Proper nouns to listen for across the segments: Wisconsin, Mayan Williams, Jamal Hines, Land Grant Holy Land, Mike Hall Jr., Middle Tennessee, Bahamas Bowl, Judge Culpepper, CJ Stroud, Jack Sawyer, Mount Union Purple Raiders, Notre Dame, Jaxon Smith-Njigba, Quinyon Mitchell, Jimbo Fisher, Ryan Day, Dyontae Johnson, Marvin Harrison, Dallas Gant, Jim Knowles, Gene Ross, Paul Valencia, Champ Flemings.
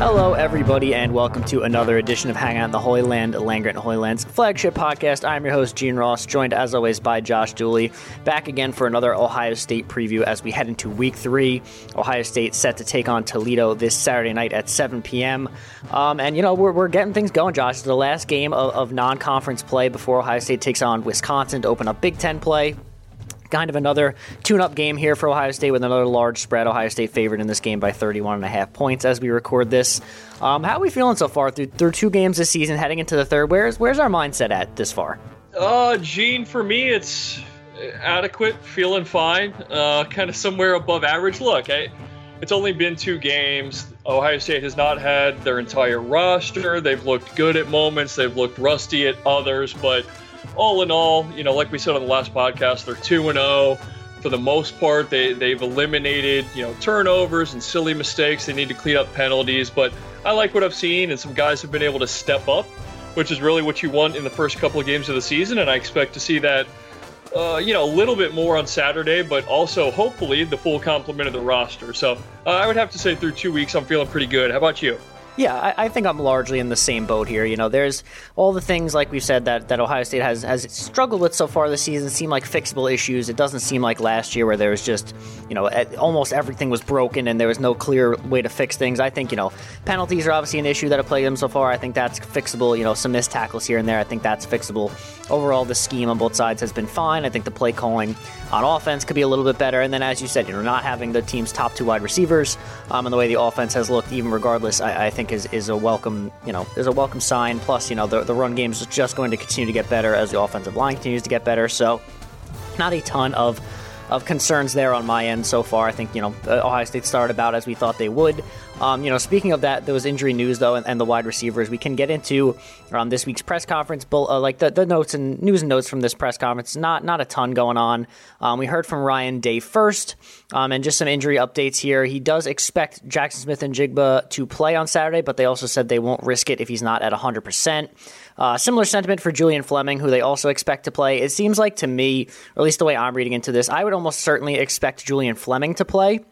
Hello, everybody, and welcome to another edition of Hang On the Holy Land, Land Grant Holy Land's flagship podcast. I'm your host, Gene Ross, joined as always by Josh Dooley, back again for another Ohio State preview as we head into Week 3. Ohio State set to take on Toledo this Saturday night at 7 p.m. And, you know, we're getting things going, Josh. It's the last game of non-conference play before Ohio State takes on Wisconsin to open up Big Ten play. Kind of another tune-up game here for Ohio State with another large spread. Ohio State favored in this game by 31.5 points as we record this. How are we feeling so far through two games this season, heading into the third? Where's our mindset at this far? Gene, for me, it's adequate, feeling fine, kind of somewhere above average. Look, it's only been two games. Ohio State has not had their entire roster. They've looked good at moments. They've looked rusty at others, but all in all, you know, like we said on the last podcast, they're 2-0. For the most part, they've eliminated, you know, turnovers and silly mistakes. They need to clean up penalties, but I like what I've seen, and some guys have been able to step up, which is really what you want in the first couple of games of the season, and I expect to see that, a little bit more on Saturday, but also, hopefully, the full complement of the roster. So I would have to say through 2 weeks, I'm feeling pretty good. How about you? Yeah, I think I'm largely in the same boat here. You know, there's all the things, like we've said, that Ohio State has struggled with so far this season seem like fixable issues. It doesn't seem like last year where there was just, you know, almost everything was broken and there was no clear way to fix things. I think, you know, penalties are obviously an issue that have plagued them so far. I think that's fixable. You know, some missed tackles here and there, I think that's fixable. Overall, the scheme on both sides has been fine. I think the play calling on offense could be a little bit better. And then, as you said, you know, not having the team's top two wide receivers and the way the offense has looked, even regardless, I think is a welcome sign. Plus, you know, the run game is just going to continue to get better as the offensive line continues to get better. So, not a ton of concerns there on my end so far. I think, you know, Ohio State started about as we thought they would. Speaking of that, there was injury news, though, and the wide receivers. We can get into this week's press conference, like the notes and news and notes from this press conference. Not a ton going on. We heard from Ryan Day first, and just some injury updates here. He does expect Jaxon Smith-Njigba to play on Saturday, but they also said they won't risk it if he's not at 100%. Similar sentiment for Julian Fleming, who they also expect to play. It seems like to me, or at least the way I'm reading into this, I would almost certainly expect Julian Fleming to play.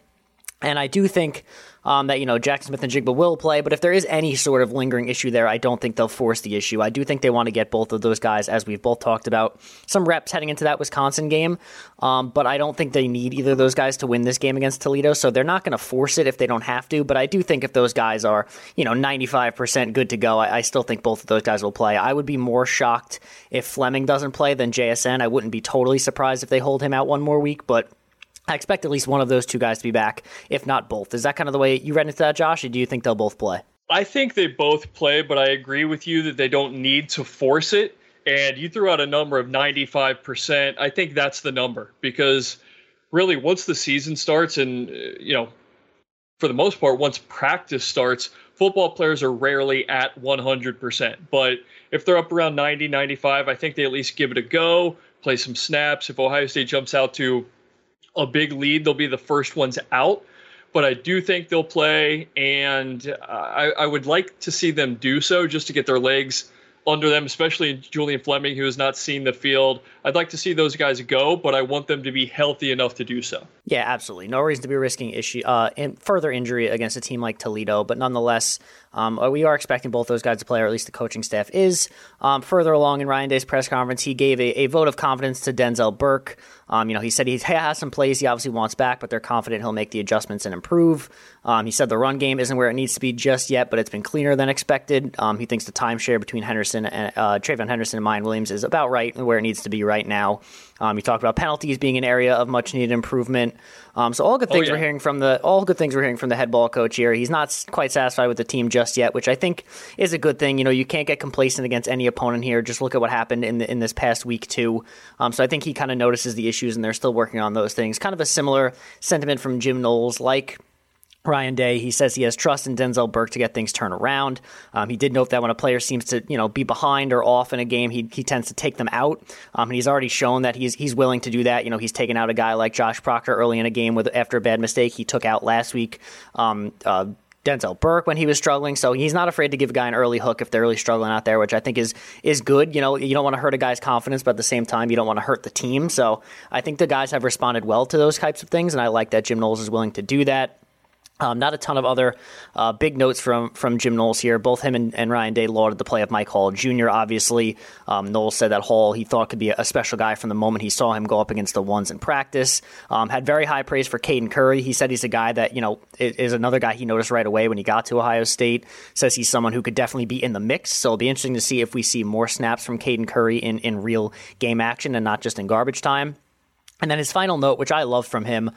And I do think that, you know, Jaxon Smith-Njigba will play, but if there is any sort of lingering issue there, I don't think they'll force the issue. I do think they want to get both of those guys, as we've both talked about, some reps heading into that Wisconsin game, but I don't think they need either of those guys to win this game against Toledo, so they're not going to force it if they don't have to, but I do think if those guys are, you know, 95% good to go, I still think both of those guys will play. I would be more shocked if Fleming doesn't play than JSN. I wouldn't be totally surprised if they hold him out one more week, but I expect at least one of those two guys to be back, if not both. Is that kind of the way you read into that, Josh, or do you think they'll both play? I think they both play, but I agree with you that they don't need to force it. And you threw out a number of 95%. I think that's the number, because really once the season starts and, you know, for the most part, once practice starts, football players are rarely at 100%. But if they're up around 90, 95, I think they at least give it a go, play some snaps. If Ohio State jumps out to a big lead, they'll be the first ones out, but I do think they'll play, and I would like to see them do so just to get their legs under them, especially Julian Fleming, who has not seen the field. I'd like to see those guys go, but I want them to be healthy enough to do so. Yeah, absolutely. No reason to be risking further injury against a team like Toledo, but nonetheless, We are expecting both those guys to play, or at least the coaching staff is. Further along in Ryan Day's press conference, he gave a vote of confidence to Denzel Burke. He said he has some plays he obviously wants back, but they're confident he'll make the adjustments and improve. He said the run game isn't where it needs to be just yet, but it's been cleaner than expected. He thinks the timeshare between Trayvon Henderson and Mayan Williams is about right where it needs to be right now. He talked about penalties being an area of much needed improvement. So all good things we're hearing from the head ball coach here. He's not quite satisfied with the team just yet, which I think is a good thing. You know, you can't get complacent against any opponent here. Just look at what happened in this past week too. So I think he kind of notices the issues, and they're still working on those things. Kind of a similar sentiment from Jim Knowles, like Ryan Day. He says he has trust in Denzel Burke to get things turned around. He did note that when a player seems to, be behind or off in a game, he tends to take them out. And he's already shown that he's willing to do that. You know, he's taken out a guy like Josh Proctor early in a game after a bad mistake. He took out last week Denzel Burke when he was struggling, so he's not afraid to give a guy an early hook if they're really struggling out there, which I think is good. You know, you don't want to hurt a guy's confidence, but at the same time, you don't want to hurt the team. So I think the guys have responded well to those types of things, and I like that Jim Knowles is willing to do that. Not a ton of other big notes from Jim Knowles here. Both him and Ryan Day lauded the play of Mike Hall Jr., obviously. Knowles said that Hall he thought could be a special guy from the moment he saw him go up against the ones in practice. Had very high praise for Caden Curry. He said he's a guy that, is another guy he noticed right away when he got to Ohio State. Says he's someone who could definitely be in the mix. So it'll be interesting to see if we see more snaps from Caden Curry in real game action and not just in garbage time. And then his final note, which I love from him,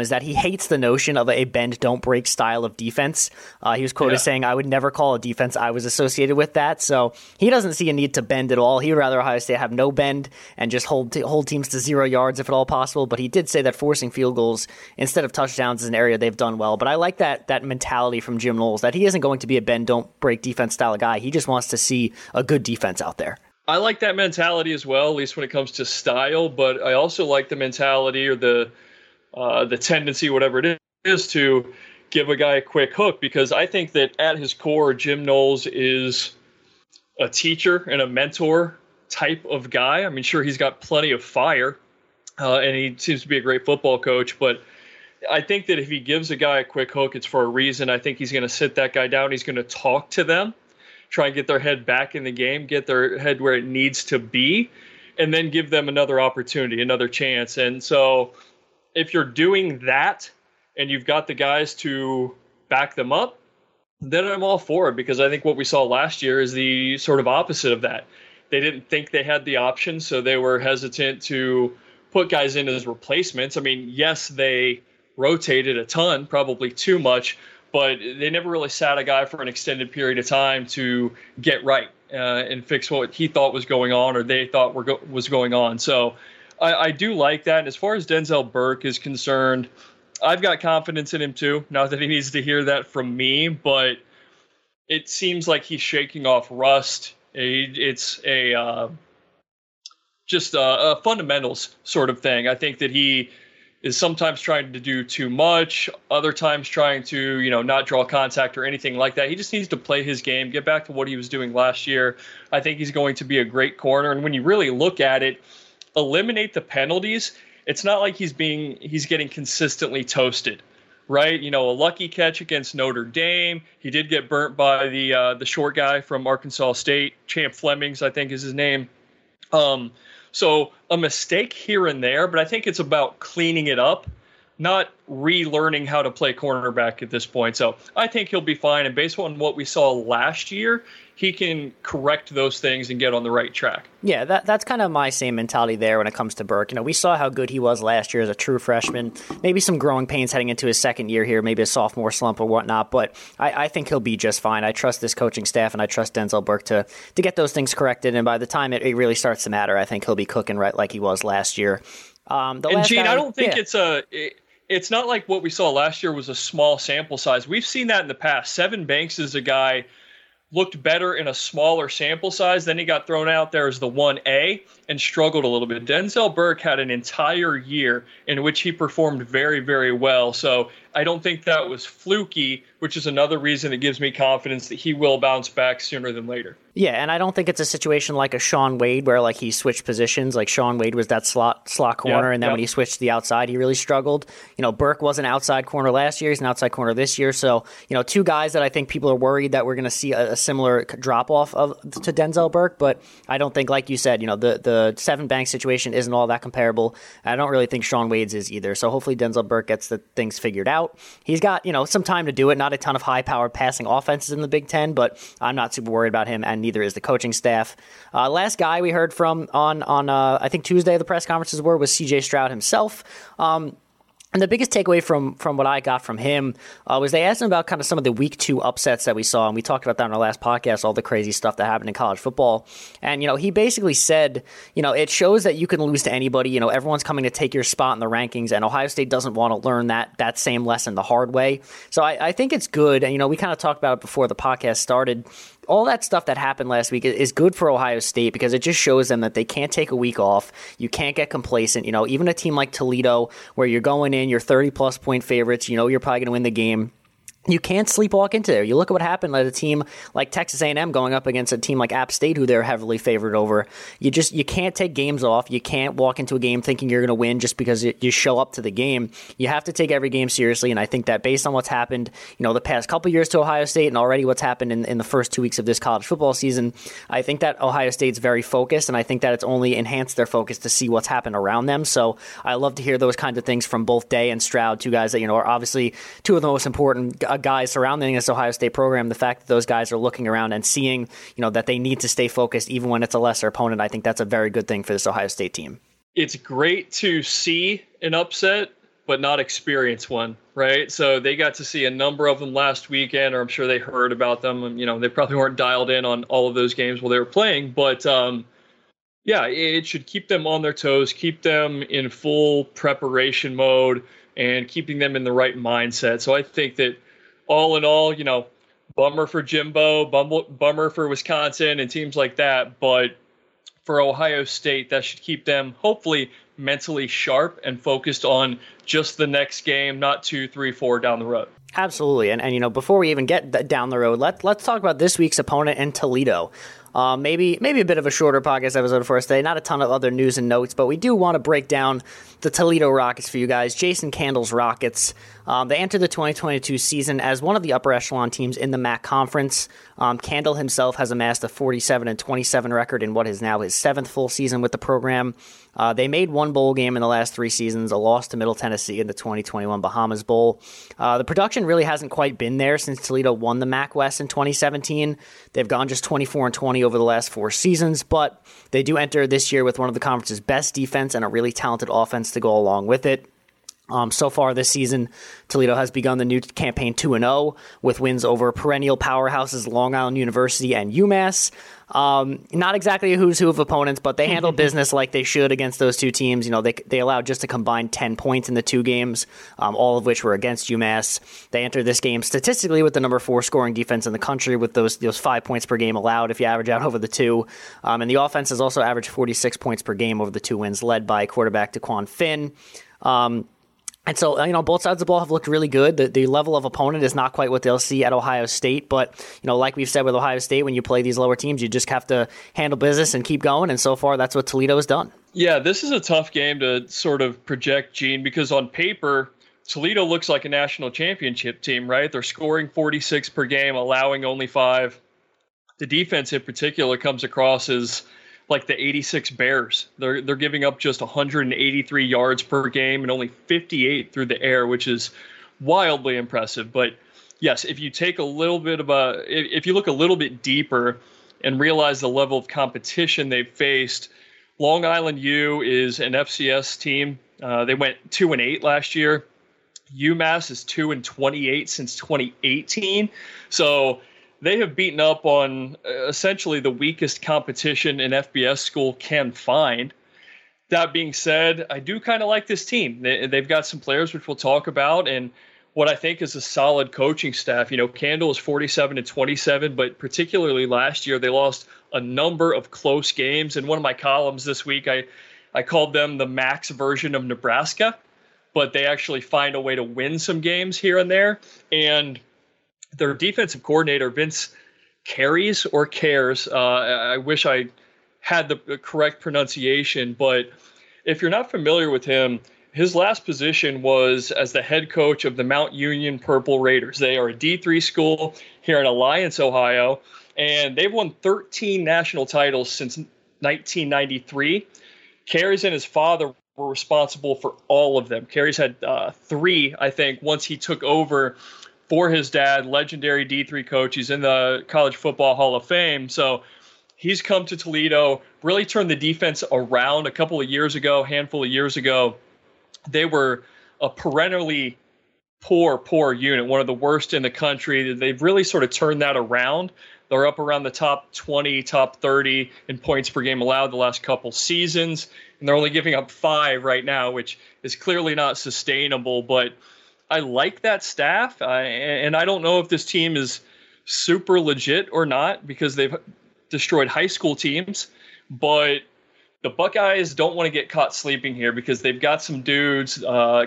is that he hates the notion of a bend-don't-break style of defense. He was quoted as saying, "I would never call a defense I was associated with that." So he doesn't see a need to bend at all. He would rather Ohio State have no bend and just hold teams to 0 yards if at all possible. But he did say that forcing field goals instead of touchdowns is an area they've done well. But I like that mentality from Jim Knowles, that he isn't going to be a bend-don't-break defense style of guy. He just wants to see a good defense out there. I like that mentality as well, at least when it comes to style. But I also like the mentality or the tendency, whatever it is, to give a guy a quick hook, because I think that at his core, Jim Knowles is a teacher and a mentor type of guy. I mean, sure, he's got plenty of fire, and he seems to be a great football coach. But I think that if he gives a guy a quick hook, it's for a reason. I think he's going to sit that guy down. He's going to talk to them, try and get their head back in the game, get their head where it needs to be, and then give them another opportunity, another chance. And so if you're doing that and you've got the guys to back them up, then I'm all for it, because I think what we saw last year is the sort of opposite of that. They didn't think they had the option, so they were hesitant to put guys in as replacements. I mean, yes, they rotated a ton, probably too much, but they never really sat a guy for an extended period of time to get right and fix what he thought was going on, or they thought was going on. So I do like that. And as far as Denzel Burke is concerned, I've got confidence in him too. Not that he needs to hear that from me, but it seems like he's shaking off rust. It's just a fundamentals sort of thing. I think that he is sometimes trying to do too much, other times trying to, not draw contact or anything like that. He just needs to play his game, get back to what he was doing last year. I think he's going to be a great corner. And when you really look at it, eliminate the penalties. It's not like he's getting consistently toasted, right? A lucky catch against Notre Dame. He did get burnt by the short guy from Arkansas State, Champ Flemings, I think is his name. So a mistake here and there, but I think it's about cleaning it up, not relearning how to play cornerback at this point. So I think he'll be fine. And based on what we saw last year, he can correct those things and get on the right track. Yeah, that's kind of my same mentality there when it comes to Burke. We saw how good he was last year as a true freshman. Maybe some growing pains heading into his second year here, maybe a sophomore slump or whatnot, but I think he'll be just fine. I trust this coaching staff, and I trust Denzel Burke to get those things corrected. And by the time it really starts to matter, I think he'll be cooking right like he was last year. Gene, I don't think it's not like what we saw last year was a small sample size. We've seen that in the past. Seven Banks is a guy looked better in a smaller sample size. Then he got thrown out there as the 1A and struggled a little bit. Denzel Burke had an entire year in which he performed very, very well. So I don't think that was fluky, which is another reason it gives me confidence that he will bounce back sooner than later. Yeah, and I don't think it's a situation like a Sean Wade where like he switched positions. Like Sean Wade was that slot corner, and then when he switched to the outside, he really struggled. You know, Burke was an outside corner last year. He's an outside corner this year. So, you know, two guys that I think people are worried that we're going to see a similar drop-off to Denzel Burke, but I don't think, like you said, you know, the Seven Bank situation isn't all that comparable. I don't really think Sean Wade's is either. So hopefully Denzel Burke gets the things figured out. He's got, you know, some time to do it, not a ton of high-powered passing offenses in the Big Ten, but I'm not super worried about him, and neither is the coaching staff. Last guy we heard from on I think Tuesday the press conferences was CJ Stroud himself. And the biggest takeaway from what I got from him was they asked him about kind of some of the week two upsets that we saw. And we talked about that on our last podcast, all the crazy stuff that happened in college football. And, you know, he basically said, you know, it shows that you can lose to anybody. You know, everyone's coming to take your spot in the rankings, and Ohio State doesn't want to learn that same lesson the hard way. So I think it's good. And, you know, we kind of talked about it before the podcast started. All that stuff that happened last week is good for Ohio State because it just shows them that they can't take a week off. You can't get complacent. You know, even a team like Toledo where you're going in, you're 30-plus point favorites, you know you're probably going to win the game. You can't sleepwalk into there. You look at what happened at a team like Texas A&M going up against a team like App State, who they're heavily favored over. You can't take games off. You can't walk into a game thinking you're going to win just because you show up to the game. You have to take every game seriously, and I think that based on what's happened, you know, the past couple years to Ohio State and already what's happened in the first 2 weeks of this college football season, I think that Ohio State's very focused, and I think that it's only enhanced their focus to see what's happened around them. So I love to hear those kinds of things from both Day and Stroud, two guys that, you know, are obviously two of the most important guys surrounding this Ohio State program. The fact that those guys are looking around and seeing, you know, that they need to stay focused even when it's a lesser opponent, I think that's a very good thing for this Ohio State team. It's great to see an upset, but not experience one, right? So they got to see a number of them last weekend, or I'm sure they heard about them. And, you know, they probably weren't dialed in on all of those games while they were playing, but yeah, it should keep them on their toes, keep them in full preparation mode, and keeping them in the right mindset. So I think that all in all, you know, bummer for Jimbo, bummer for Wisconsin and teams like that. But for Ohio State, that should keep them hopefully mentally sharp and focused on just the next game, not 2, 3, 4 down the road. Absolutely. And you know, before we even get down the road, let's talk about this week's opponent in Toledo. Maybe a bit of a shorter podcast episode for us today. Not a ton of other news and notes, but we do want to break down the Toledo Rockets for you guys. Jason Candle's Rockets. They entered the 2022 season as one of the upper echelon teams in the MAC conference. Candle himself has amassed a 47-27 record in what is now his seventh full season with the program. They made one bowl game in the last three seasons, a loss to Middle Tennessee in the 2021 Bahamas Bowl. The production really hasn't quite been there since Toledo won the MAC West in 2017. They've gone just 24-20 over the last four seasons, but they do enter this year with one of the conference's best defense and a really talented offense to go along with it. So far this season, Toledo has begun the new campaign 2-0 with wins over perennial powerhouses Long Island University and UMass. Not exactly a who's who of opponents, but they handle business like they should against those two teams. You know, they allowed just a combined 10 points in the two games, all of which were against UMass. They entered this game statistically with the number 4 scoring defense in the country with those 5 points per game allowed if you average out over the two. And the offense has also averaged 46 points per game over the two wins, led by quarterback DeQuan Finn. And so, you know, both sides of the ball have looked really good. The level of opponent is not quite what they'll see at Ohio State. But, you know, like we've said with Ohio State, when you play these lower teams, you just have to handle business and keep going. And so far, that's what Toledo has done. Yeah, this is a tough game to sort of project, Gene, because on paper, Toledo looks like a national championship team, right? They're scoring 46 per game, allowing only 5. The defense in particular comes across as like the 86 Bears. They're giving up just 183 yards per game and only 58 through the air, which is wildly impressive. But yes, if you take a little bit of if you look a little bit deeper and realize the level of competition they've faced, Long Island U is an FCS team. They went 2-8 last year. UMass is 2-28 since 2018. So they have beaten up on essentially the weakest competition an FBS school can find. That being said, I do kind of like this team. They've got some players, which we'll talk about, and what I think is a solid coaching staff. You know, Candle is 47-27, but particularly last year, they lost a number of close games. In one of my columns this week, I called them the Max version of Nebraska. but they actually find a way to win some games here and there. And their defensive coordinator, Vince Kehres or Cares, I wish I had the correct pronunciation, but if you're not familiar with him, his last position was as the head coach of the Mount Union Purple Raiders. They are a D3 school here in Alliance, Ohio, and they've won 13 national titles since 1993. Kehres and his father were responsible for all of them. Kehres had three, I think, once he took over for his dad, legendary D3 coach. He's in the College Football Hall of Fame. So he's come to Toledo, really turned the defense around a handful of years ago. They were a perennially poor unit, one of the worst in the country. They've really sort of turned that around. They're up around the top 20, top 30 in points per game allowed the last couple seasons, and they're only giving up 5 right now, which is clearly not sustainable. But I like that staff, and I don't know if this team is super legit or not because they've destroyed high school teams, but the Buckeyes don't want to get caught sleeping here because they've got some dudes.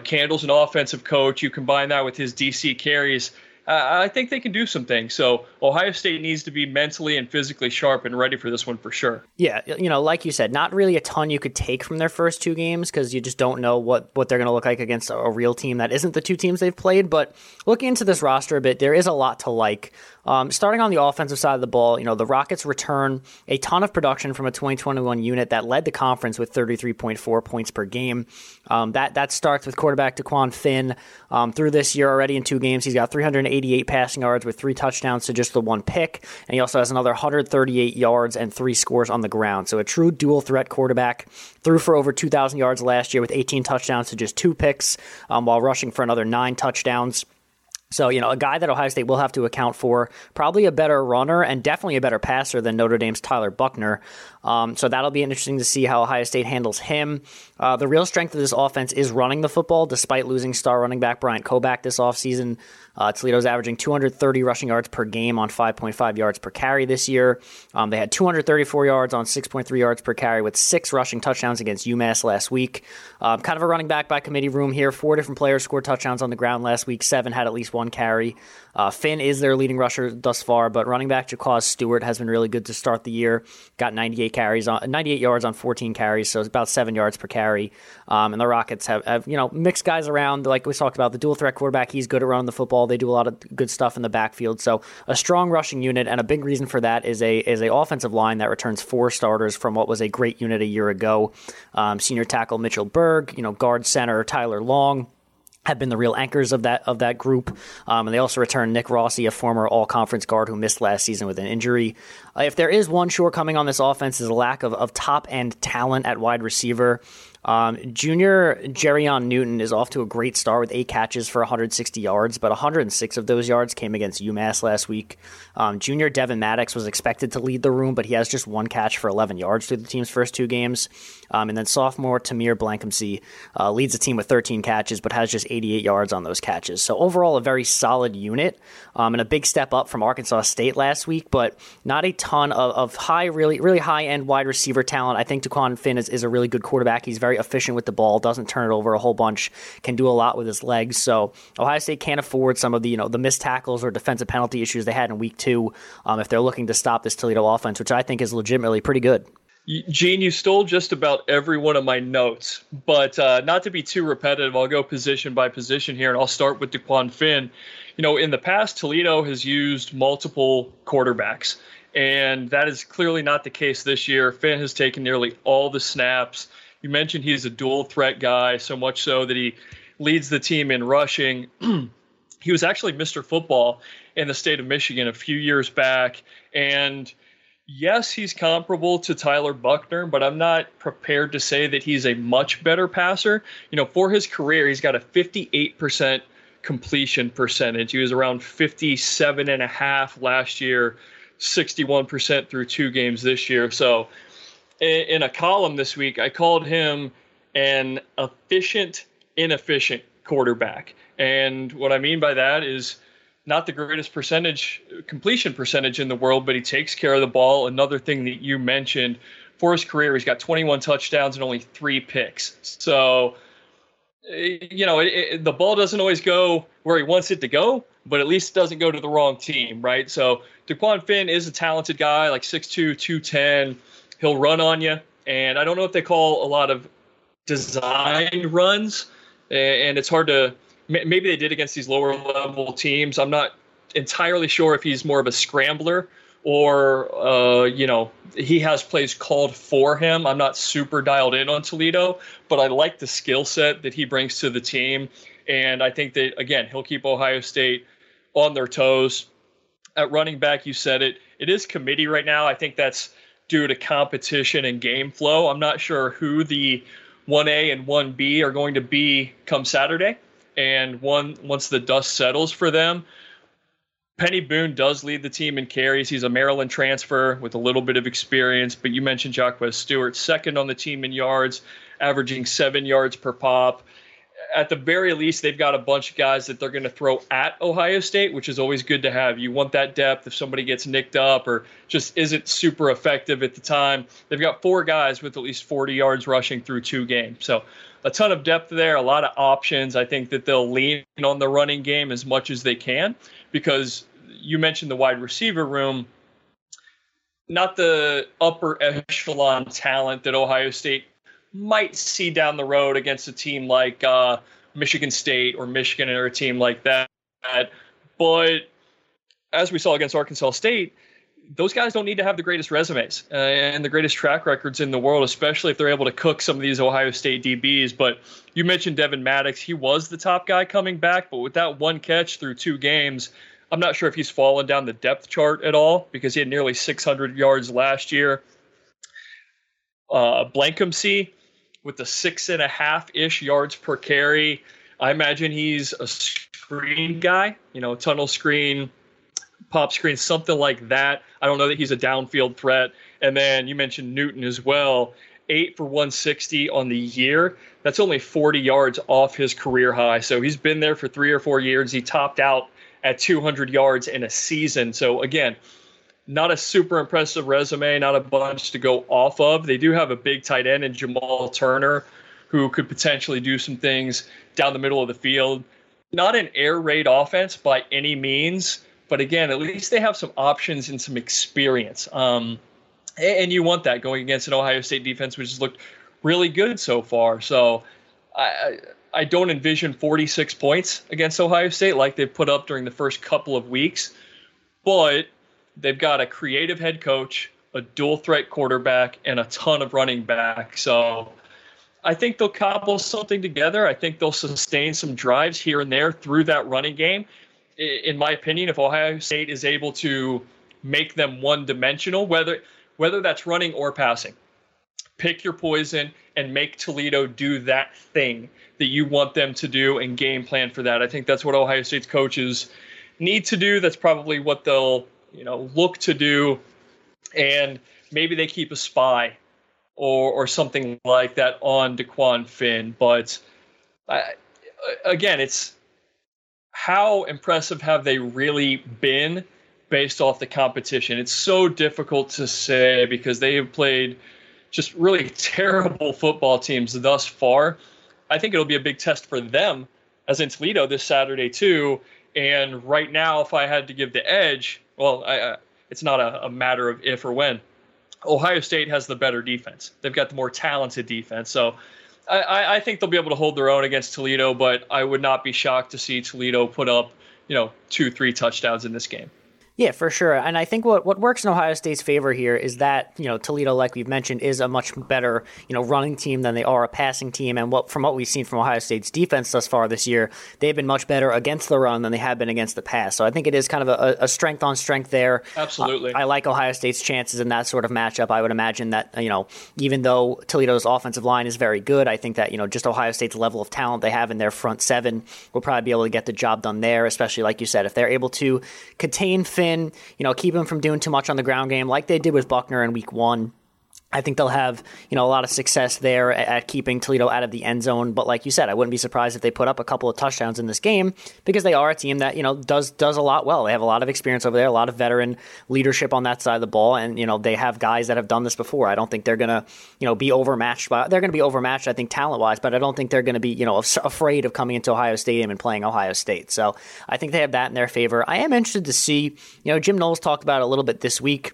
Candle's an offensive coach. You combine that with his DC carries, I think they can do some things. So Ohio State needs to be mentally and physically sharp and ready for this one for sure. Yeah, like you said, not really a ton you could take from their first two games because you just don't know what they're going to look like against a real team that isn't the two teams they've played. But looking into this roster a bit, there is a lot to like. Starting on the offensive side of the ball, the Rockets return a ton of production from a 2021 unit that led the conference with 33.4 points per game. That starts with quarterback DeQuan Finn. Through this year already in 2 games, he's got 388 passing yards with 3 touchdowns to just the 1 pick, and he also has another 138 yards and 3 scores on the ground. So a true dual threat quarterback, threw for over 2,000 yards last year with 18 touchdowns to just 2 picks, while rushing for another 9 touchdowns. So, a guy that Ohio State will have to account for, probably a better runner and definitely a better passer than Notre Dame's Tyler Buckner. So that'll be interesting to see how Ohio State handles him. The real strength of this offense is running the football, despite losing star running back Bryant Kobach this offseason. Toledo's averaging 230 rushing yards per game on 5.5 yards per carry this year. They had 234 yards on 6.3 yards per carry with 6 rushing touchdowns against UMass last week. Kind of a running back by committee room here. 4 different players scored touchdowns on the ground last week. 7 had at least 1 carry. Finn is their leading rusher thus far, but running back Jacquaz Stewart has been really good to start the year. Got 98 yards on 14 carries, so it's about 7 yards per carry. And the Rockets have mixed guys around. Like we talked about, the dual threat quarterback, he's good at running the football. They do a lot of good stuff in the backfield. So a strong rushing unit, and a big reason for that is a offensive line that returns 4 starters from what was a great unit a year ago. Senior tackle Mitchell Berg, guard center Tyler Long have been the real anchors of that group. And they also return Nick Rossi, a former all-conference guard who missed last season with an injury. If there is one shortcoming on this offense, is a lack of top-end talent at wide receiver. Junior Jerrion Newton is off to a great start with 8 catches for 160 yards, but 106 of those yards came against UMass last week. Junior Devin Maddox was expected to lead the room, but he has just 1 catch for 11 yards through the team's first 2 games. And then sophomore Tamir Blankensee leads the team with 13 catches, but has just 88 yards on those catches. So overall, a very solid unit, and a big step up from Arkansas State last week, but not a ton of high, really, really high-end wide receiver talent. I think DeQuan Finn is a really good quarterback. He's very efficient with the ball, doesn't turn it over a whole bunch, can do a lot with his legs. So Ohio State can't afford some of the the missed tackles or defensive penalty issues they had in week 2 if they're looking to stop this Toledo offense, which I think is legitimately pretty good. Gene, you stole just about every one of my notes, but not to be too repetitive, I'll go position by position here, and I'll start with DeQuan Finn. In the past, Toledo has used multiple quarterbacks, and that is clearly not the case this year. Finn has taken nearly all the snaps. You mentioned he's a dual threat guy, so much so that he leads the team in rushing. He was actually Mr. Football in the state of Michigan a few years back. And yes, he's comparable to Tyler Buckner, but I'm not prepared to say that he's a much better passer. For his career, he's got a 58% completion percentage. He was around 57.5% last year, 61% through 2 games this year. So in a column this week, I called him an efficient, inefficient quarterback. And what I mean by that is not the greatest completion percentage in the world, but he takes care of the ball. Another thing that you mentioned, for his career, he's got 21 touchdowns and only 3 picks. So you know, the ball doesn't always go where he wants it to go, but at least it doesn't go to the wrong team, right? So DeQuan Finn is a talented guy, like 6'2", 210. He'll run on you. And I don't know if they call a lot of designed runs, and it's hard to – maybe they did against these lower-level teams. I'm not entirely sure if he's more of a scrambler or, you know, he has plays called for him. I'm not super dialed in on Toledo, but I like the skill set that he brings to the team. And I think that, again, he'll keep Ohio State on their toes. At running back, you said it. It is committee right now. I think that's due to competition and game flow. I'm not sure who the 1A and 1B are going to be come Saturday. And once the dust settles for them, Penny Boone does lead the team in carries. He's a Maryland transfer with a little bit of experience, but you mentioned Jacquez Stewart, second on the team in yards, averaging 7 yards per pop. At the very least, they've got a bunch of guys that they're going to throw at Ohio State, which is always good to have. You want that depth if somebody gets nicked up or just isn't super effective at the time. They've got four guys with at least 40 yards rushing through two games. So a ton of depth there, a lot of options. I think that they'll lean on the running game as much as they can because you mentioned the wide receiver room, not the upper echelon talent that Ohio State might see down the road against a team like Michigan State or Michigan or a team like that. But as we saw against Arkansas State, those guys don't need to have the greatest resumes and the greatest track records in the world, especially if they're able to cook some of these Ohio State DBs. But you mentioned Devin Maddox. He was the top guy coming back, but with that one catch through two games, I'm not sure if he's fallen down the depth chart at all because he had nearly 600 yards last year. Blankensee with the 6.5-ish yards per carry. I imagine he's a screen guy, you know, tunnel screen, pop screen, something like that. I don't know that he's a downfield threat. And then you mentioned Newton as well, 8 for 160 on the year. That's only 40 yards off his career high. So he's been there for 3 or 4 years. He topped out at 200 yards in a season. So, again, not a super impressive resume, not a bunch to go off of. They do have a big tight end in Jamal Turner, who could potentially do some things down the middle of the field. Not an air raid offense by any means, but, again, at least they have some options and some experience. And you want that going against an Ohio State defense, which has looked really good so far. So I don't envision 46 points against Ohio State like they've put up during the first couple of weeks. But they've got a creative head coach, a dual-threat quarterback, and a ton of running back. So I think they'll cobble something together. I think they'll sustain some drives here and there through that running game. In my opinion, if Ohio State is able to make them one-dimensional, whether that's running or passing, pick your poison and make Toledo do that thing that you want them to do and game plan for that. I think that's what Ohio State's coaches need to do. That's probably what they'll, you know, look to do. And maybe they keep a spy or something like that on DeQuan Finn. But, again, it's how impressive have they really been based off the competition? It's so difficult to say because they have played just really terrible football teams thus far. I think it'll be a big test for them, as in Toledo, this Saturday too. And right now, if I had to give the edge, well, it's not a matter of if or when. Ohio State has the better defense. They've got the more talented defense. So I think they'll be able to hold their own against Toledo, but I would not be shocked to see Toledo put up, you know, 2-3 touchdowns in this game. Yeah, for sure. And I think what works in Ohio State's favor here is that, you know, Toledo, like we've mentioned, is a much better, you know, running team than they are a passing team. And from what we've seen from Ohio State's defense thus far this year, they've been much better against the run than they have been against the pass. So I think it is kind of a strength on strength there. Absolutely. I like Ohio State's chances in that sort of matchup. I would imagine that, you know, even though Toledo's offensive line is very good, I think that, you know, just Ohio State's level of talent they have in their front seven will probably be able to get the job done there, especially, like you said, if they're able to contain Finn, you know, keep him from doing too much on the ground game like they did with Buckner in week 1. I think they'll have, you know, a lot of success there at keeping Toledo out of the end zone. But like you said, I wouldn't be surprised if they put up a couple of touchdowns in this game, because they are a team that, you know, does a lot well. They have a lot of experience over there, a lot of veteran leadership on that side of the ball, and, you know, they have guys that have done this before. I don't think they're going to, you know, be overmatched. They're going to be overmatched, I think, talent-wise, but I don't think they're going to be, you know, afraid of coming into Ohio Stadium and playing Ohio State. So I think they have that in their favor. I am interested to see, you know, Jim Knowles talked about it a little bit this week.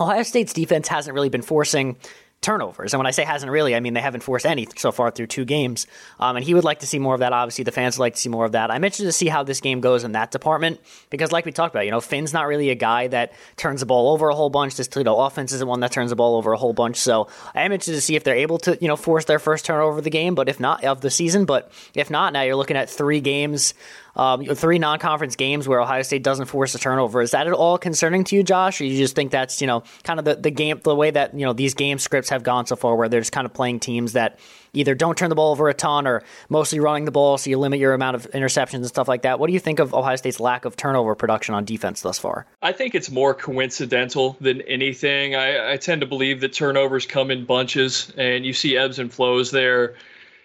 Ohio State's defense hasn't really been forcing turnovers. And when I say hasn't really, I mean they haven't forced any so far through two games. And he would like to see more of that. Obviously, the fans would like to see more of that. I'm interested to see how this game goes in that department, because like we talked about, you know, Finn's not really a guy that turns the ball over a whole bunch. This Toledo offense isn't one that turns the ball over a whole bunch. So I am interested to see if they're able to, you know, force their first turnover of the game, but if not, of the season. But if not, now you're looking at three games, three non-conference games where Ohio State doesn't force a turnover. Is that at all concerning to you, Josh? Or you just think that's, you know, kind of the game, the way that, you know, these game scripts have gone so far, where they're just kind of playing teams that either don't turn the ball over a ton or mostly running the ball, so you limit your amount of interceptions and stuff like that. What do you think of Ohio State's lack of turnover production on defense thus far? I think it's more coincidental than anything. I tend to believe that turnovers come in bunches, and you see ebbs and flows there.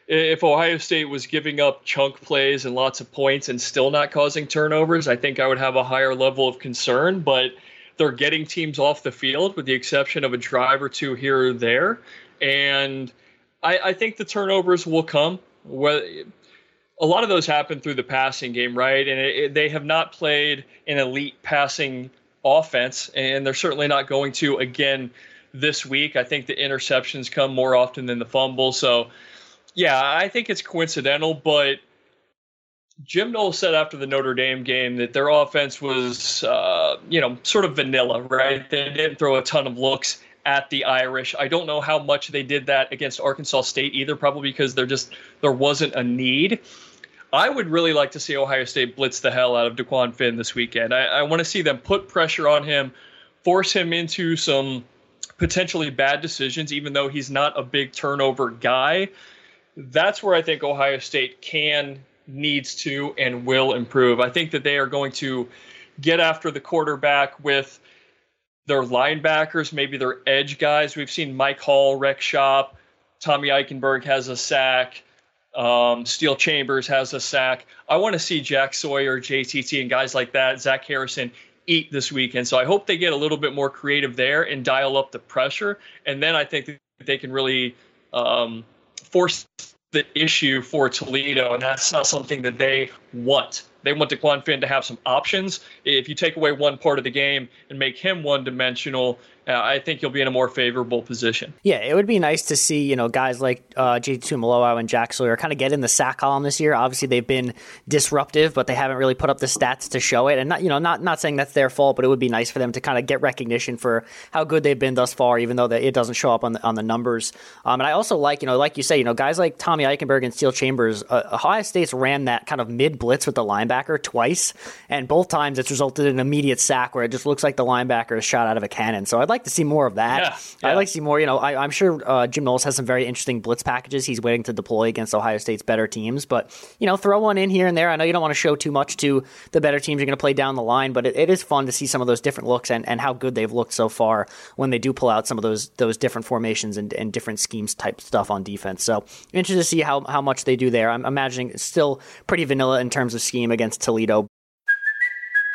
If Ohio State was giving up chunk plays and lots of points and still not causing turnovers, I think I would have a higher level of concern, but they're getting teams off the field with the exception of a drive or two here or there. And I think the turnovers will come. A lot of those happen through the passing game, right? And they have not played an elite passing offense, and they're certainly not going to again this week. I think the interceptions come more often than the fumbles. So yeah, I think it's coincidental, but Jim Knowles said after the Notre Dame game that their offense was, you know, sort of vanilla, right? They didn't throw a ton of looks at the Irish. I don't know how much they did that against Arkansas State either, probably because there wasn't a need. I would really like to see Ohio State blitz the hell out of DeQuan Finn this weekend. I want to see them put pressure on him, force him into some potentially bad decisions, even though he's not a big turnover guy. That's where I think Ohio State can, needs to, and will improve. I think that they are going to get after the quarterback with their linebackers, maybe their edge guys. We've seen Mike Hall wreck shop. Tommy Eichenberg has a sack. Steel Chambers has a sack. I want to see Jack Sawyer, JTT, and guys like that, Zach Harrison, eat this weekend. So I hope they get a little bit more creative there and dial up the pressure. And then I think that they can really force the issue for Toledo, and that's not something that they want. They want DeQuan Finn to have some options. If you take away one part of the game and make him one-dimensional, I think you'll be in a more favorable position. Yeah, it would be nice to see, you know, guys like J.T. Tumaloau and Jack Sawyer kind of get in the sack column this year. Obviously, they've been disruptive, but they haven't really put up the stats to show it. And not saying that's their fault, but it would be nice for them to kind of get recognition for how good they've been thus far, even though it doesn't show up on the numbers. And I also like, you know, like you say, you know, guys like Tommy Eichenberg and Steel Chambers, Ohio State's ran that kind of mid-blitz with the linebacker twice, and both times it's resulted in an immediate sack where it just looks like the linebacker is shot out of a cannon. So I'd like to see more of that. Yeah. I'd like to see more. You know, I'm sure Jim Knowles has some very interesting blitz packages he's waiting to deploy against Ohio State's better teams, but, you know, throw one in here and there. I know you don't want to show too much to the better teams you're going to play down the line, but it is fun to see some of those different looks and how good they've looked so far when they do pull out some of those different formations and different schemes type stuff on defense. So interested to see how much they do there. I'm imagining it's still pretty vanilla in terms of scheme against Toledo.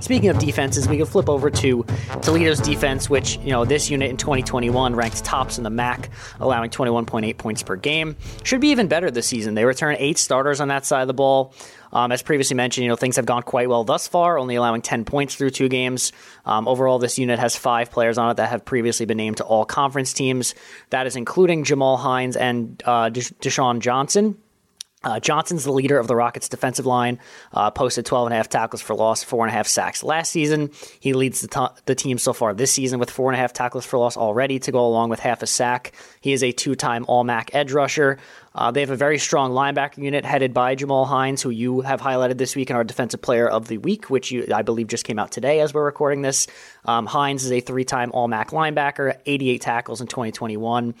Speaking of defenses, we can flip over to Toledo's defense, which, you know, this unit in 2021 ranked tops in the MAC, allowing 21.8 points per game. Should be even better this season. They return 8 starters on that side of the ball. As previously mentioned, you know, things have gone quite well thus far, only allowing 10 points through 2 games. Overall, this unit has 5 players on it that have previously been named to all conference teams. That is including Jamal Hines and Desjuan Johnson. Johnson's the leader of the Rockets' defensive line, posted 12.5 tackles for loss, 4.5 sacks last season. He leads the team so far this season with 4.5 tackles for loss already to go along with half a sack. He is a two-time All-MAC edge rusher. They have a very strong linebacker unit headed by Jamal Hines, who you have highlighted this week in our Defensive Player of the Week, which I believe just came out today as we're recording this. Hines is a three-time All-MAC linebacker, 88 tackles in 2021.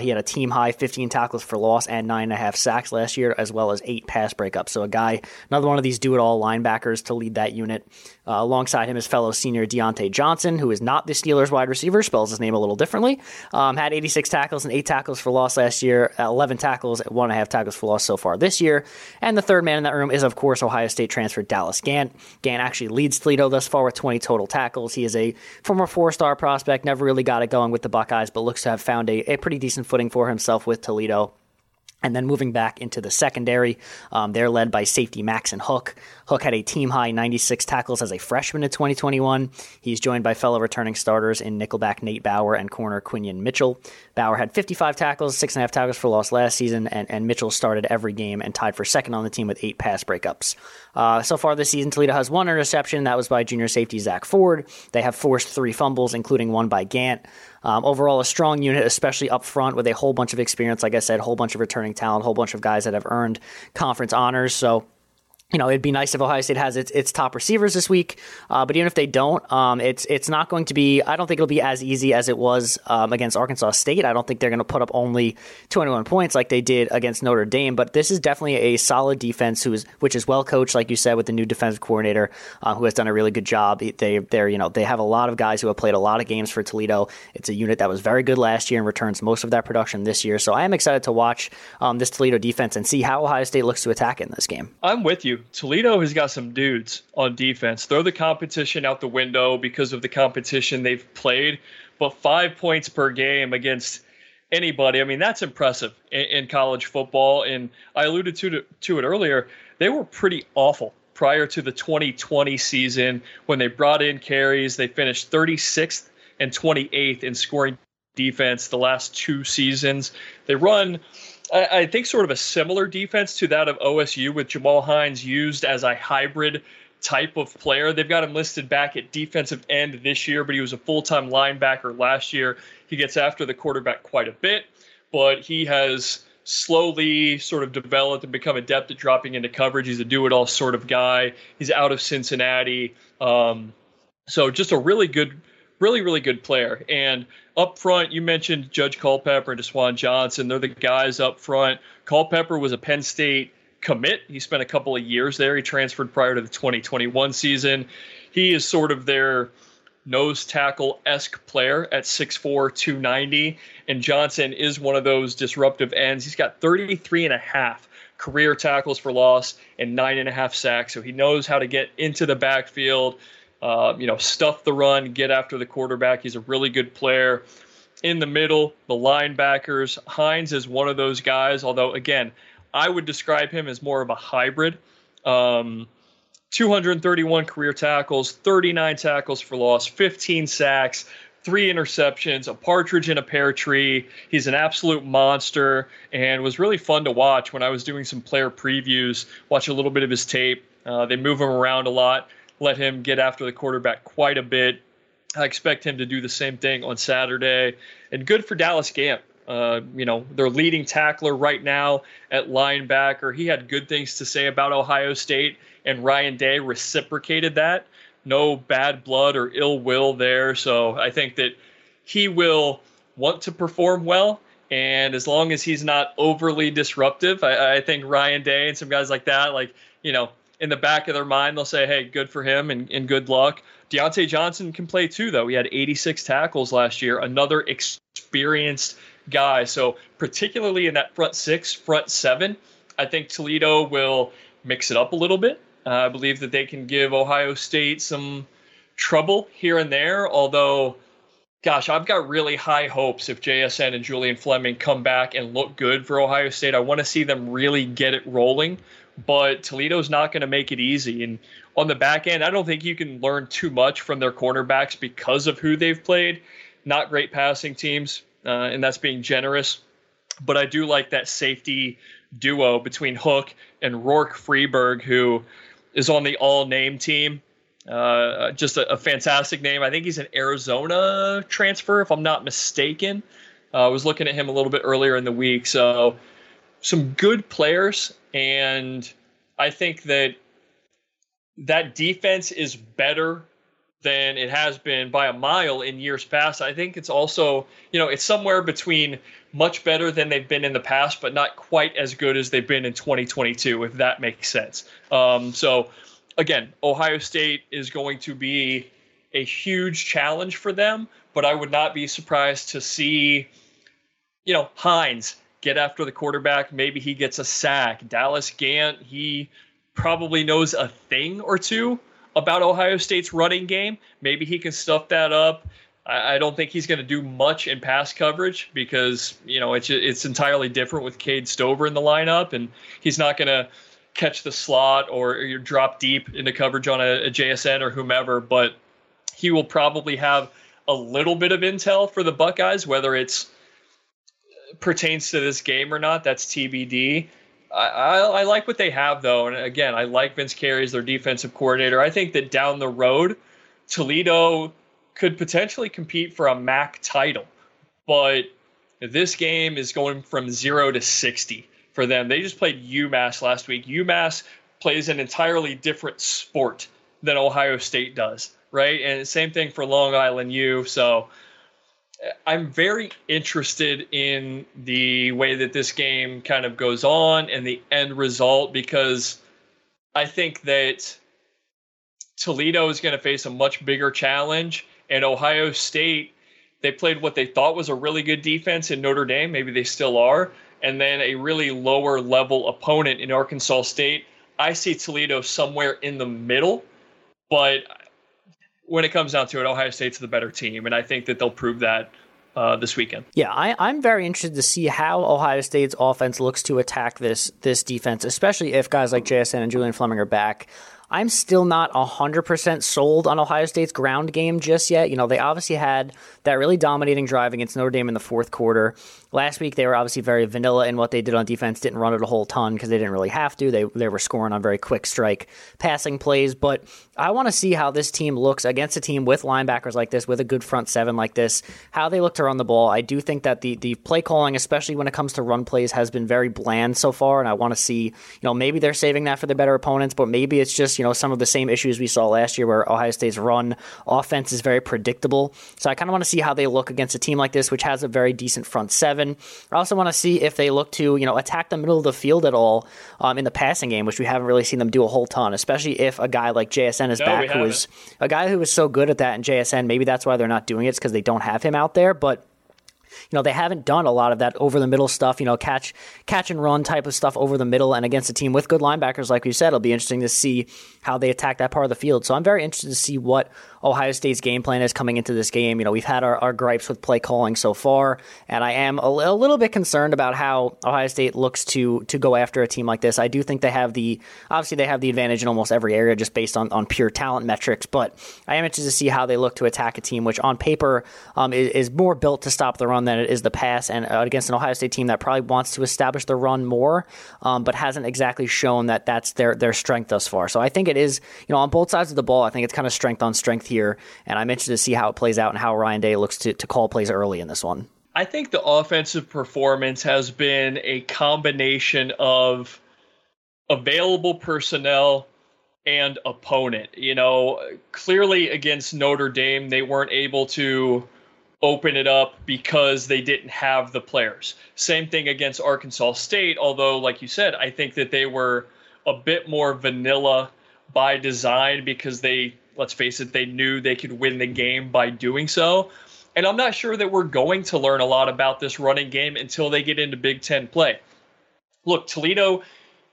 He had a team-high 15 tackles for loss and 9.5 sacks last year, as well as 8 pass breakups. So another one of these do-it-all linebackers to lead that unit. Alongside him is fellow senior Dyontae Johnson, who is not the Steelers wide receiver, spells his name a little differently, had 86 tackles and 8 tackles for loss last year, 11 tackles at 1.5 tackles for loss so far this year. And the third man in that room is, of course, Ohio State transfer Dallas Gant. Gant actually leads Toledo thus far with 20 total tackles. He is a former 4-star prospect, never really got it going with the Buckeyes, but looks to have found a pretty decent footing for himself with Toledo. And then moving back into the secondary, they're led by safety Maxen Hook. Hook had a team-high 96 tackles as a freshman in 2021. He's joined by fellow returning starters in nickelback Nate Bauer and corner Quinyon Mitchell. Bauer had 55 tackles, 6.5 tackles for loss last season, and Mitchell started every game and tied for second on the team with 8 pass breakups. So far this season, Toledo has 1 interception. That was by junior safety Zach Ford. They have forced 3 fumbles, including one by Gant. Overall, a strong unit, especially up front with a whole bunch of experience. Like I said, a whole bunch of returning talent, a whole bunch of guys that have earned conference honors. So, you know, it'd be nice if Ohio State has its top receivers this week, but even if they don't, it's not going to be, I don't think it'll be as easy as it was against Arkansas State. I don't think they're going to put up only 21 points like they did against Notre Dame, but this is definitely a solid defense which is well coached, like you said, with the new defensive coordinator who has done a really good job. They have a lot of guys who have played a lot of games for Toledo. It's a unit that was very good last year and returns most of that production this year. So I am excited to watch this Toledo defense and see how Ohio State looks to attack in this game. I'm with you. Toledo has got some dudes on defense. Throw the competition out the window because of the competition they've played, but 5 points per game against anybody, I mean, that's impressive in college football. And I alluded to it earlier. They were pretty awful prior to the 2020 season when they brought in carries. They finished 36th and 28th in scoring defense the last 2 seasons. They run, I think, sort of a similar defense to that of OSU with Jamal Hines used as a hybrid type of player. They've got him listed back at defensive end this year, but he was a full-time linebacker last year. He gets after the quarterback quite a bit, but he has slowly sort of developed and become adept at dropping into coverage. He's a do-it-all sort of guy. He's out of Cincinnati. So just a really good, really, really good player. And up front, you mentioned Judge Culpepper and Desjuan Johnson. They're the guys up front. Culpepper was a Penn State commit. He spent a couple of years there. He transferred prior to the 2021 season. He is sort of their nose tackle-esque player at 6'4", 290. And Johnson is one of those disruptive ends. He's got 33.5 career tackles for loss and 9.5 sacks. So he knows how to get into the backfield, stuff the run, get after the quarterback. He's a really good player. In the middle, the linebackers, Hines is one of those guys, although, again, I would describe him as more of a hybrid. 231 career tackles, 39 tackles for loss, 15 sacks, 3 interceptions, a partridge in a pear tree. He's an absolute monster and was really fun to watch when I was doing some player previews, watch a little bit of his tape. They move him around a lot, let him get after the quarterback quite a bit. I expect him to do the same thing on Saturday. And good for Dallas Gant. Their leading tackler right now at linebacker. He had good things to say about Ohio State, and Ryan Day reciprocated that. No bad blood or ill will there. So I think that he will want to perform well. And as long as he's not overly disruptive, I think Ryan Day and some guys like that, in the back of their mind, they'll say, hey, good for him and good luck. Dyontae Johnson can play too, though. He had 86 tackles last year, another experienced guy. So particularly in that front 6, front 7, I think Toledo will mix it up a little bit. I believe that they can give Ohio State some trouble here and there, although, gosh, I've got really high hopes if JSN and Julian Fleming come back and look good for Ohio State. I want to see them really get it rolling. But Toledo's not going to make it easy. And on the back end, I don't think you can learn too much from their cornerbacks because of who they've played. Not great passing teams, and that's being generous. But I do like that safety duo between Hook and Rourke Freeburg, who is on the all-name team. Just a fantastic name. I think he's an Arizona transfer, if I'm not mistaken. I was looking at him a little bit earlier in the week. So some good players, and I think that that defense is better than it has been by a mile in years past. I think it's also, you know, it's somewhere between much better than they've been in the past, but not quite as good as they've been in 2022, if that makes sense. So again, Ohio State is going to be a huge challenge for them, but I would not be surprised to see, you know, Hines get after the quarterback. Maybe he gets a sack. Dallas Gant, he probably knows a thing or two about Ohio State's running game. Maybe he can stuff that up. I don't think he's going to do much in pass coverage because, you know, it's entirely different with Cade Stover in the lineup, and he's not going to catch the slot or drop deep into coverage on a JSN or whomever, but he will probably have a little bit of intel for the Buckeyes, whether it's pertains to this game or not. That's TBD. I like what they have, though. And again, I like Vince Kehres, their defensive coordinator. I think that down the road, Toledo could potentially compete for a MAC title. But this game is going from 0 to 60 for them. They just played UMass last week. UMass plays an entirely different sport than Ohio State does, right? And same thing for Long Island U. So I'm very interested in the way that this game kind of goes on and the end result, because I think that Toledo is going to face a much bigger challenge, and Ohio State, they played what they thought was a really good defense in Notre Dame. Maybe they still are. And then a really lower level opponent in Arkansas State. I see Toledo somewhere in the middle, but when it comes down to it, Ohio State's the better team, and I think that they'll prove that this weekend. Yeah, I'm very interested to see how Ohio State's offense looks to attack this defense, especially if guys like JSN and Julian Fleming are back. I'm still not 100% sold on Ohio State's ground game just yet. You know, they obviously had that really dominating drive against Notre Dame in the fourth quarter. Last week, they were obviously very vanilla in what they did on defense, didn't run it a whole ton because they didn't really have to. They were scoring on very quick strike passing plays. But I want to see how this team looks against a team with linebackers like this, with a good front seven like this, how they look to run the ball. I do think that the play calling, especially when it comes to run plays, has been very bland so far. And I want to see, you know, maybe they're saving that for the better opponents, but maybe it's just, you know, some of the same issues we saw last year where Ohio State's run offense is very predictable. So I kind of want to see how they look against a team like this, which has a very decent front seven. I also want to see if they look to, you know, attack the middle of the field at all in the passing game, which we haven't really seen them do a whole ton, especially if a guy like JSN is back, who is a guy who was so good at that in JSN. Maybe that's why they're not doing it, it's because they don't have him out there, but you know, they haven't done a lot of that over the middle stuff, you know, catch and run type of stuff over the middle, and against a team with good linebackers, like we said, it'll be interesting to see how they attack that part of the field. So I'm very interested to see what Ohio State's game plan is coming into this game. You know, we've had our gripes with play calling so far, and I am a little bit concerned about how Ohio State looks to go after a team like this. I do think they have the advantage in almost every area just based on pure talent metrics, but I am interested to see how they look to attack a team which on paper is more built to stop the run than it is the pass, and against an Ohio State team that probably wants to establish the run more, but hasn't exactly shown that that's their strength thus far. So I think it is, you know, on both sides of the ball, I think it's kind of strength on strength here, and I'm interested to see how it plays out and how Ryan Day looks to call plays early in this one. I think the offensive performance has been a combination of available personnel and opponent. You know, clearly against Notre Dame, they weren't able to open it up because they didn't have the players. Same thing against Arkansas State, although, like you said, I think that they were a bit more vanilla by design because they, let's face it, they knew they could win the game by doing so. And I'm not sure that we're going to learn a lot about this running game until they get into Big Ten play. Look, Toledo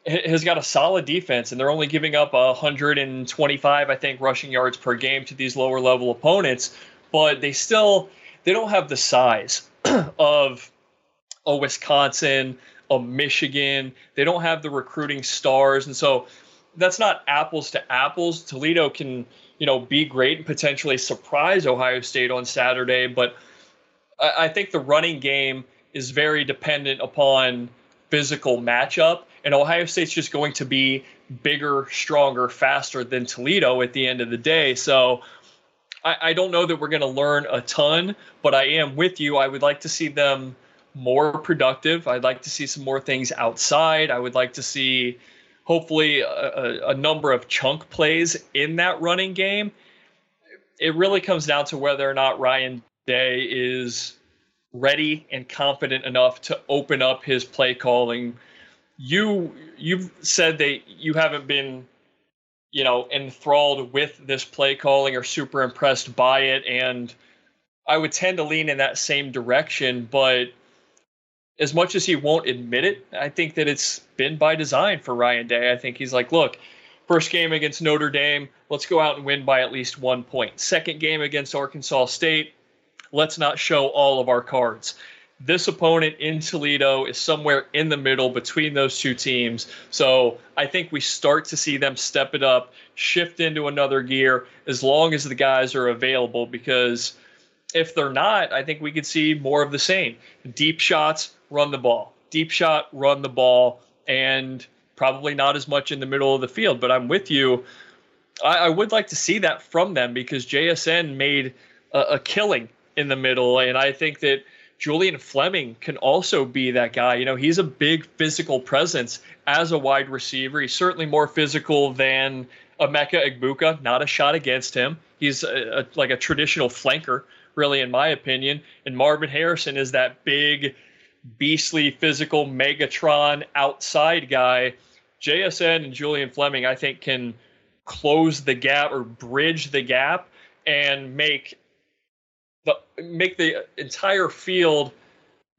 has got a solid defense, and they're only giving up 125, I think, rushing yards per game to these lower-level opponents, but they still... they don't have the size of a Wisconsin, a Michigan. They don't have the recruiting stars. And so that's not apples to apples. Toledo can, you know, be great and potentially surprise Ohio State on Saturday. But I think the running game is very dependent upon physical matchup, and Ohio State's just going to be bigger, stronger, faster than Toledo at the end of the day. So I don't know that we're going to learn a ton, but I am with you. I would like to see them more productive. I'd like to see some more things outside. I would like to see hopefully a number of chunk plays in that running game. It really comes down to whether or not Ryan Day is ready and confident enough to open up his play calling. You've said that you haven't been, enthralled with this play calling or super impressed by it, and I would tend to lean in that same direction, but as much as he won't admit it, I think that it's been by design for Ryan Day. I think he's like, look, first game against Notre Dame, let's go out and win by at least 1 point. Second game against Arkansas State, let's not show all of our cards. This opponent in Toledo is somewhere in the middle between those two teams. So I think we start to see them step it up, shift into another gear as long as the guys are available, because if they're not, I think we could see more of the same. Deep shots, run the ball. Deep shot, run the ball, and probably not as much in the middle of the field. But I'm with you. I would like to see that from them because JSN made a killing in the middle, and I think that Julian Fleming can also be that guy. He's a big physical presence as a wide receiver. He's certainly more physical than Emeka Egbuka. Not a shot against him. He's like a traditional flanker, really, in my opinion. And Marvin Harrison is that big, beastly, physical Megatron outside guy. JSN and Julian Fleming, I think, can close the gap or bridge the gap and make the entire field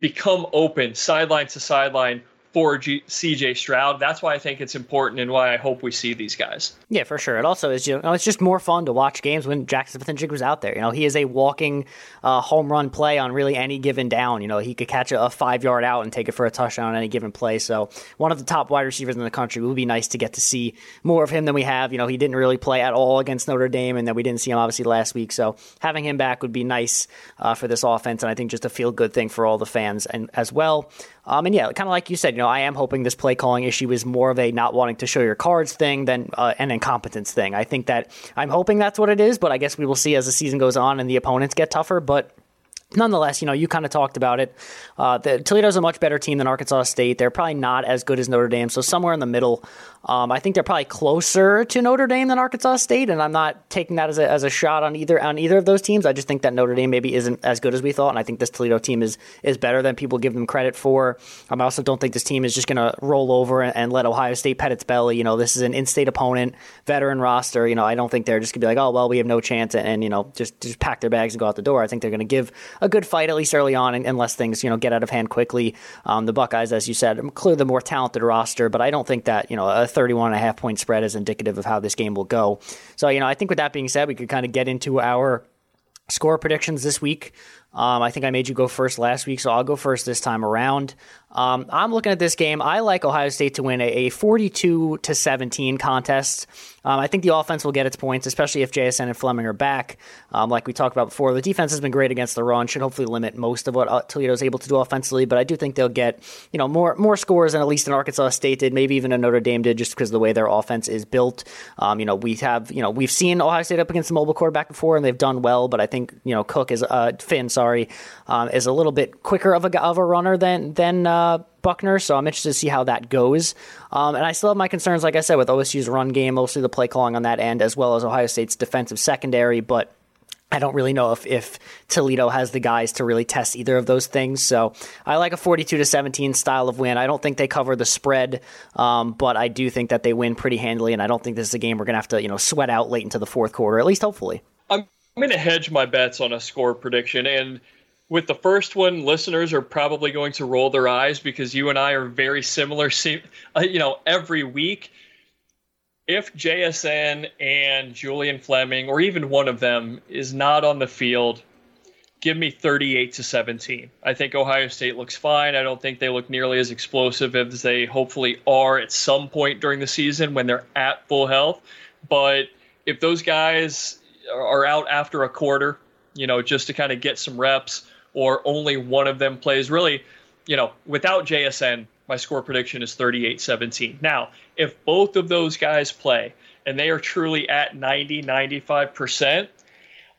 become open, sideline to sideline, for CJ Stroud. That's why I think it's important and why I hope we see these guys. Yeah, for sure. It also is, it's just more fun to watch games when Jaxon Smith-Njigba was out there. He is a walking home run play on really any given down. He could catch a 5-yard out and take it for a touchdown on any given play. So one of the top wide receivers in the country. It would be nice to get to see more of him than we have. He didn't really play at all against Notre Dame, and then we didn't see him obviously last week. So having him back would be nice for this offense, and I think just a feel good thing for all the fans and as well. And yeah, kind of like you said, I am hoping this play calling issue is more of a not wanting to show your cards thing than an incompetence thing. I think that I'm hoping that's what it is, but I guess we will see as the season goes on and the opponents get tougher. But nonetheless, you kind of talked about it. Toledo's a much better team than Arkansas State. They're probably not as good as Notre Dame, so somewhere in the middle. I think they're probably closer to Notre Dame than Arkansas State, and I'm not taking that as a shot on either of those teams. I just think that Notre Dame maybe isn't as good as we thought, and I think this Toledo team is better than people give them credit for. I also don't think this team is just going to roll over and let Ohio State pet its belly. This is an in-state opponent, veteran roster. I don't think they're just going to be like, oh, well, we have no chance, and just pack their bags and go out the door. I think they're going to give a good fight, at least early on, unless things, get out of hand quickly. The Buckeyes, as you said, clearly the more talented roster, but I don't think that, a 31.5 point spread is indicative of how this game will go. So, I think with that being said, we could kind of get into our score predictions this week. I think I made you go first last week, so I'll go first this time around. I'm looking at this game. I like Ohio State to win a 42-17 contest. I think the offense will get its points, especially if JSN and Fleming are back. Like we talked about before, the defense has been great against the run, should hopefully limit most of what Toledo's able to do offensively, but I do think they'll get more scores than at least an Arkansas State did, maybe even a Notre Dame did, just because of the way their offense is built. We've seen Ohio State up against a mobile quarterback before, and they've done well, but I think Cook is Finn is a little bit quicker of a runner than Buckner, so I'm interested to see how that goes. And I still have my concerns, like I said, with OSU's run game, mostly the play calling on that end, as well as Ohio State's defensive secondary, but I don't really know if Toledo has the guys to really test either of those things. So I like a 42-17 style of win. I don't think they cover the spread, but I do think that they win pretty handily, and I don't think this is a game we're going to have to sweat out late into the fourth quarter, at least hopefully. I'm going to hedge my bets on a score prediction, and with the first one, listeners are probably going to roll their eyes because you and I are very similar, every week. If JSN and Julian Fleming, or even one of them, is not on the field, give me 38-17. I think Ohio State looks fine. I don't think they look nearly as explosive as they hopefully are at some point during the season when they're at full health. But if those guys are out after a quarter, just to kind of get some reps, or only one of them plays, really, without JSN, My score prediction is 38-17. Now, if both of those guys play and they are truly at 90, 95%,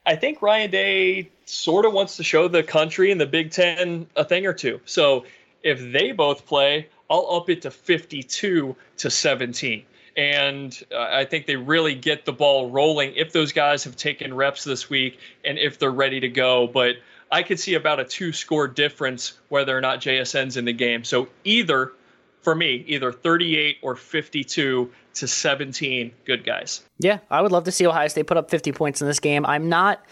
I think Ryan Day sort of wants to show the country and the Big Ten a thing or two. So if they both play, I'll up it to 52-17. And I think they really get the ball rolling if those guys have taken reps this week and if they're ready to go. But I could see about a 2-score difference whether or not JSN's in the game. So either, for me, either 38 or 52-17, good guys. Yeah, I would love to see Ohio State put up 50 points in this game. I'm not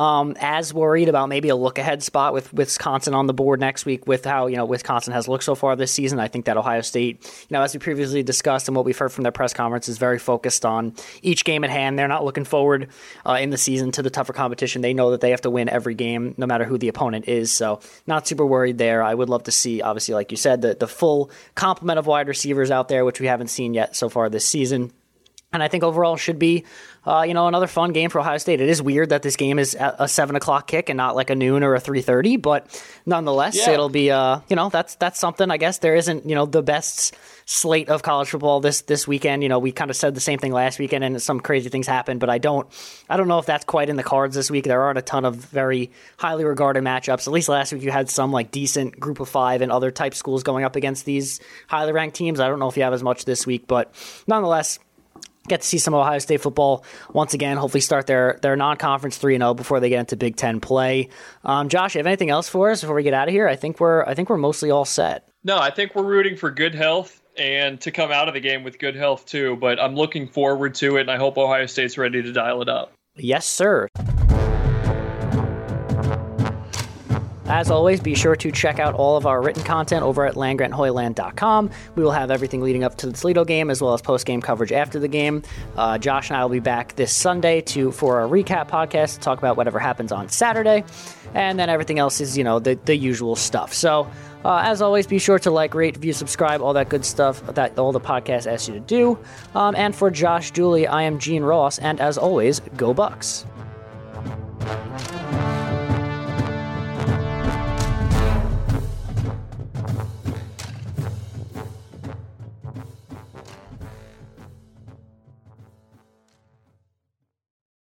as worried about maybe a look-ahead spot with Wisconsin on the board next week with how, you know, Wisconsin has looked so far this season. I think that Ohio State, you know, as we previously discussed and what we've heard from their press conference, is very focused on each game at hand. They're not looking forward in the season to the tougher competition. They know that they have to win every game, no matter who the opponent is. So not super worried there. I would love to see, obviously, like you said, the full complement of wide receivers out there, which we haven't seen yet so far this season. And I think overall should be, another fun game for Ohio State. It is weird that this game is a 7 o'clock kick and not like a noon or a 3:30, but nonetheless, It'll be, that's something. I guess there isn't, the best slate of college football this weekend. We kind of said the same thing last weekend, and some crazy things happened, but I don't know if that's quite in the cards this week. There aren't a ton of very highly regarded matchups. At least last week, you had some like decent group of five and other type schools going up against these highly ranked teams. I don't know if you have as much this week, but nonetheless, get to see some Ohio State football once again. Hopefully start their non-conference 3-0 before they get into Big Ten play. Josh, you have anything else for us before we get out of here? I think we're mostly all set. No, I think we're rooting for good health and to come out of the game with good health too, but I'm looking forward to it, and I hope Ohio State's ready to dial it up. Yes, sir. As always, be sure to check out all of our written content over at landgranthoyland.com. We will have everything leading up to the Toledo game as well as post-game coverage after the game. Josh and I will be back this Sunday for our recap podcast to talk about whatever happens on Saturday. And then everything else is, the usual stuff. So, as always, be sure to like, rate, view, subscribe, all that good stuff that all the podcast asks you to do. And for Josh Dooley, I am Gene Ross. And as always, go Bucks.